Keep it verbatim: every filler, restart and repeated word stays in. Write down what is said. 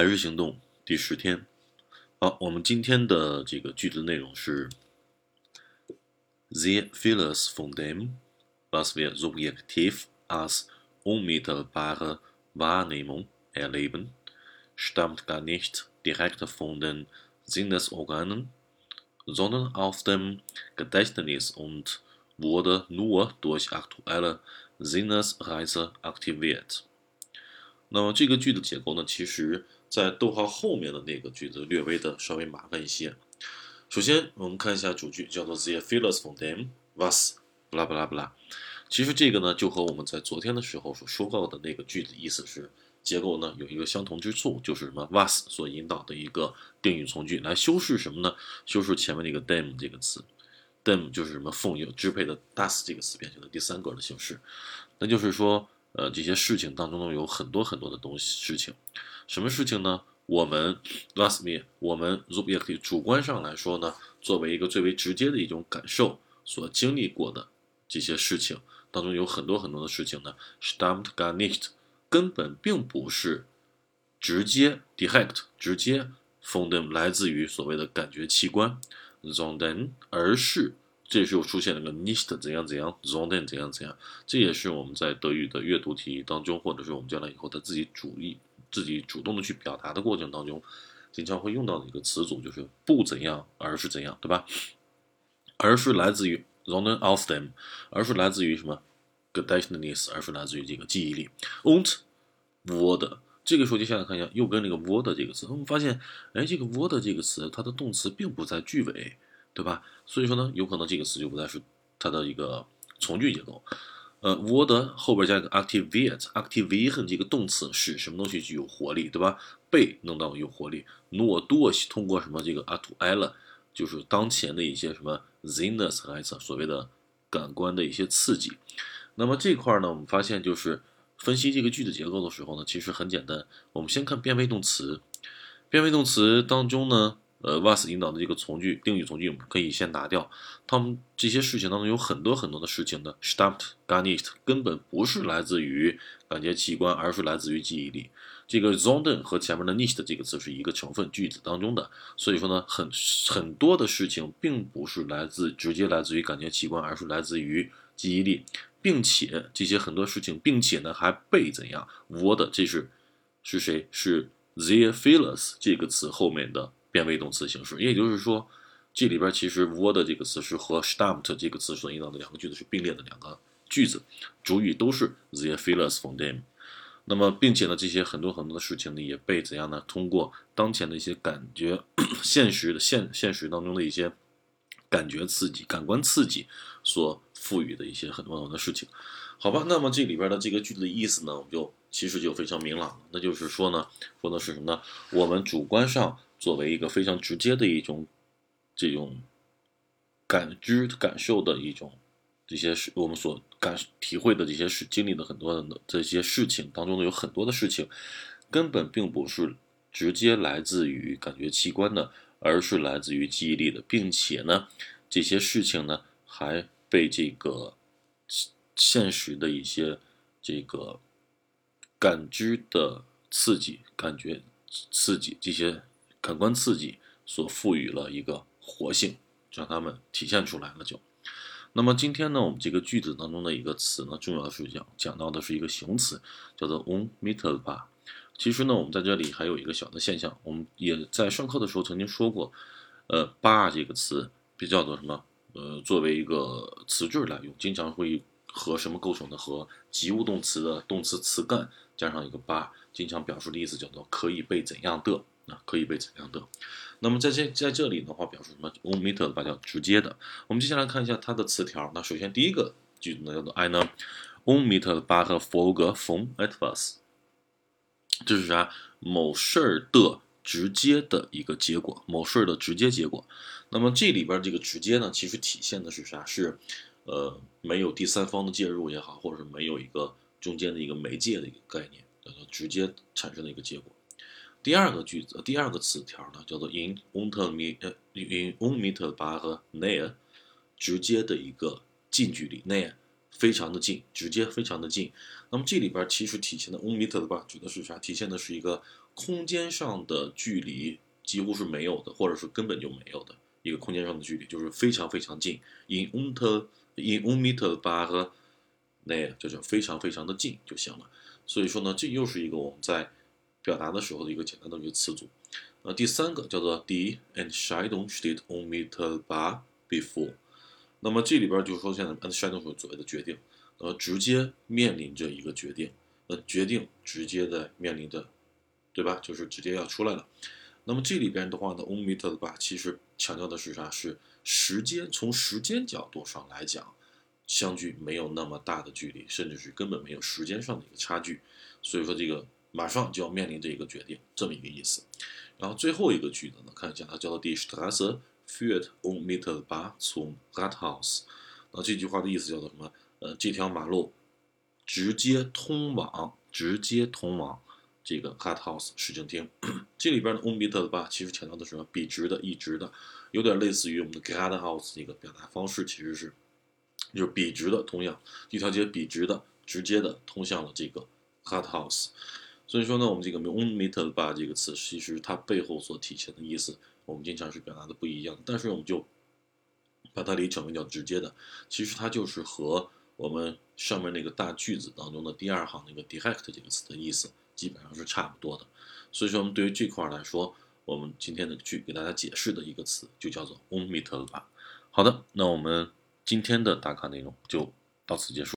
白日行动第十天。好，我们今天的这个句子内容是 Sehr vieles von dem, was wir subjektiv als unmittelbare Wahrnehmung erleben, stammt gar nicht direkt von den Sinnesorganen, sondern aus dem Gedächtnis und wurde nur durch aktuelle Sinnesreize aktiviert。那么这个句子结构呢，其实在逗号后面的那个句子略微的稍微麻烦一些。首先我们看一下主句，叫做 Sehr vieles von dem, was bla bla bla。 其实这个呢就和我们在昨天的时候所说到的那个句子意思是结构呢有一个相同之处，就是什么 was 所引导的一个定语从句来修饰什么呢？修饰前面那个 dem 这个词。dem 就是什么 von 有支配的 das 这个词变成了第三个的形式。那就是说呃，这些事情当中有很多很多的东西事情，什么事情呢？我们 last me， 我们 subjective 主观上来说呢，作为一个最为直接的一种感受所经历过的这些事情当中有很多很多的事情呢 ，stammt gar nicht 根本并不是直接 direct 直接 von dem 来自于所谓的感觉器官 sondern 而是。这时候出现了个 nicht 怎样怎样 sondern 怎样怎样，这也是我们在德语的阅读题当中，或者是我们将来以后他自己主意自己主动的去表达的过程当中经常会用到的一个词组，就是不怎样而是怎样，对吧？而是来自于 sondern aus dem， 而是来自于什么 Gedächtnis， 而是来自于这个记忆力 und wurde。这个时候接下来看一下，又跟那个 wurde 这个词，我们发现哎，这个 wurde 这个词它的动词并不在句尾，对吧？所以说呢，有可能这个词就不再是它的一个从句结构。呃 ，wurde 后边加一个 activiert，activieren 这个动词使什么东西具有活力，对吧？被弄到有活力。nur durch 通过什么这个 aktuelle 就是当前的一些什么 Sinnesreize 所谓的感官的一些刺激。那么这块呢，我们发现就是分析这个句子结构的时候呢，其实很简单。我们先看变位动词，变位动词当中呢。呃 was 引导的这个从句定语从句我们可以先拿掉，他们这些事情当中有很多很多的事情呢 stammt gar nicht 根本不是来自于感觉器官，而是来自于记忆力。这个 sondern 和前面的 nicht 这个词是一个成分句子当中的，所以说呢很很多的事情并不是来自直接来自于感觉器官，而是来自于记忆力，并且这些很多事情并且呢还被怎样 wurde 这是是谁是 sehr vieles 这个词后面的变位动词形式，也就是说，这里边其实 wurde 这个词是和 stammt 这个词所引导的两个句子是并列的两个句子，主语都是 sehr vieles von dem。那么，并且呢，这些很多很多的事情呢，也被怎样呢？通过当前的一些感觉、现实的现现实当中的一些感觉刺激、感官刺激所赋予的一些很多很多的事情。好吧，那么这里边的这个句子的意思呢，我们就其实就非常明朗了，那就是说呢，说的是什么呢？我们主观上。作为一个非常直接的一种这种感知感受的一种这些事，我们所感体会的这些事经历的很多的这些事情当中的有很多的事情根本并不是直接来自于感觉器官的，而是来自于记忆力的，并且呢这些事情呢还被这个现实的一些这个感知的刺激感觉刺激这些感官刺激所赋予了一个活性，让它们体现出来了就。那么今天呢，我们这个句子当中的一个词呢，重要的是讲讲到的是一个形容词，叫做 unmittelbar。其实呢，我们在这里还有一个小的现象，我们也在上课的时候曾经说过，呃 ，bar 这个词被叫做什么？呃，作为一个词缀来用，经常会和什么构成的？和及物动词的动词词干加上一个 bar， 经常表述的意思叫做可以被怎样的。可以被怎样的？那么在这在这里的话，表示什么 unmittelbar 叫直接的。我们接下来看一下它的词条。那首先第一个句子呢叫做 eine unmittelbare Folge von etwas， 这是啥？某事儿的直接的一个结果，某事儿的直接结果。那么这里边这个直接呢，其实体现的是啥？是呃没有第三方的介入也好，或者是没有一个中间的一个媒介的一个概念，叫做直接产生的一个结果。第二个句子，第二个词条呢，叫做 in unmittelbarer Nähe， 直接的一个近距离 ，Nähe 非常的近，直接非常的近。那么这里边其实体现的 unmittelbar 指的是啥？体现的是一个空间上的距离几乎是没有的，或者是根本就没有的一个空间上的距离，就是非常非常近， in unter in unmittelbar 巴和那就是非常非常的近就行了。所以说呢，这又是一个我们在表达的时候的一个简单的一个词组。呃，第三个叫做 die Entscheidung steht unmittelbar before。那么这里边就是说现在 Entscheidung 是所谓的决定，呃，直接面临着一个决定，那、呃、决定直接的面临着，对吧？就是直接要出来了。那么这里边的话呢 unmittelbar 其实强调的是啥？是时间，从时间角度上来讲，相距没有那么大的距离，甚至是根本没有时间上的一个差距。所以说这个马上就要面临这一个决定，这么一个意思。然后最后一个句子呢，看一下它叫做 Die Straße führt unmittelbar zum Rathaus。那这句话的意思叫做什么？呃，这条马路直接通往，直接通往。这个 Rathaus 市政厅，这里边的 unmittelbar 其实强调的是什么？笔直的、一直的，有点类似于我们的 Geradeaus 那个表达方式，其实是就是笔直的，同样一条街笔直的、直接的通向了这个 Rathaus。所以说呢，我们这个 unmittelbar 这个词，其实它背后所体现的意思，我们经常是表达的不一样，但是我们就把它理解为叫直接的，其实它就是和我们上面那个大句子当中的第二行那个 direct 这个词的意思。基本上是差不多的，所以说我们对于这块来说，我们今天的去给大家解释的一个词就叫做unmittelbar。好的，那我们今天的打卡内容就到此结束。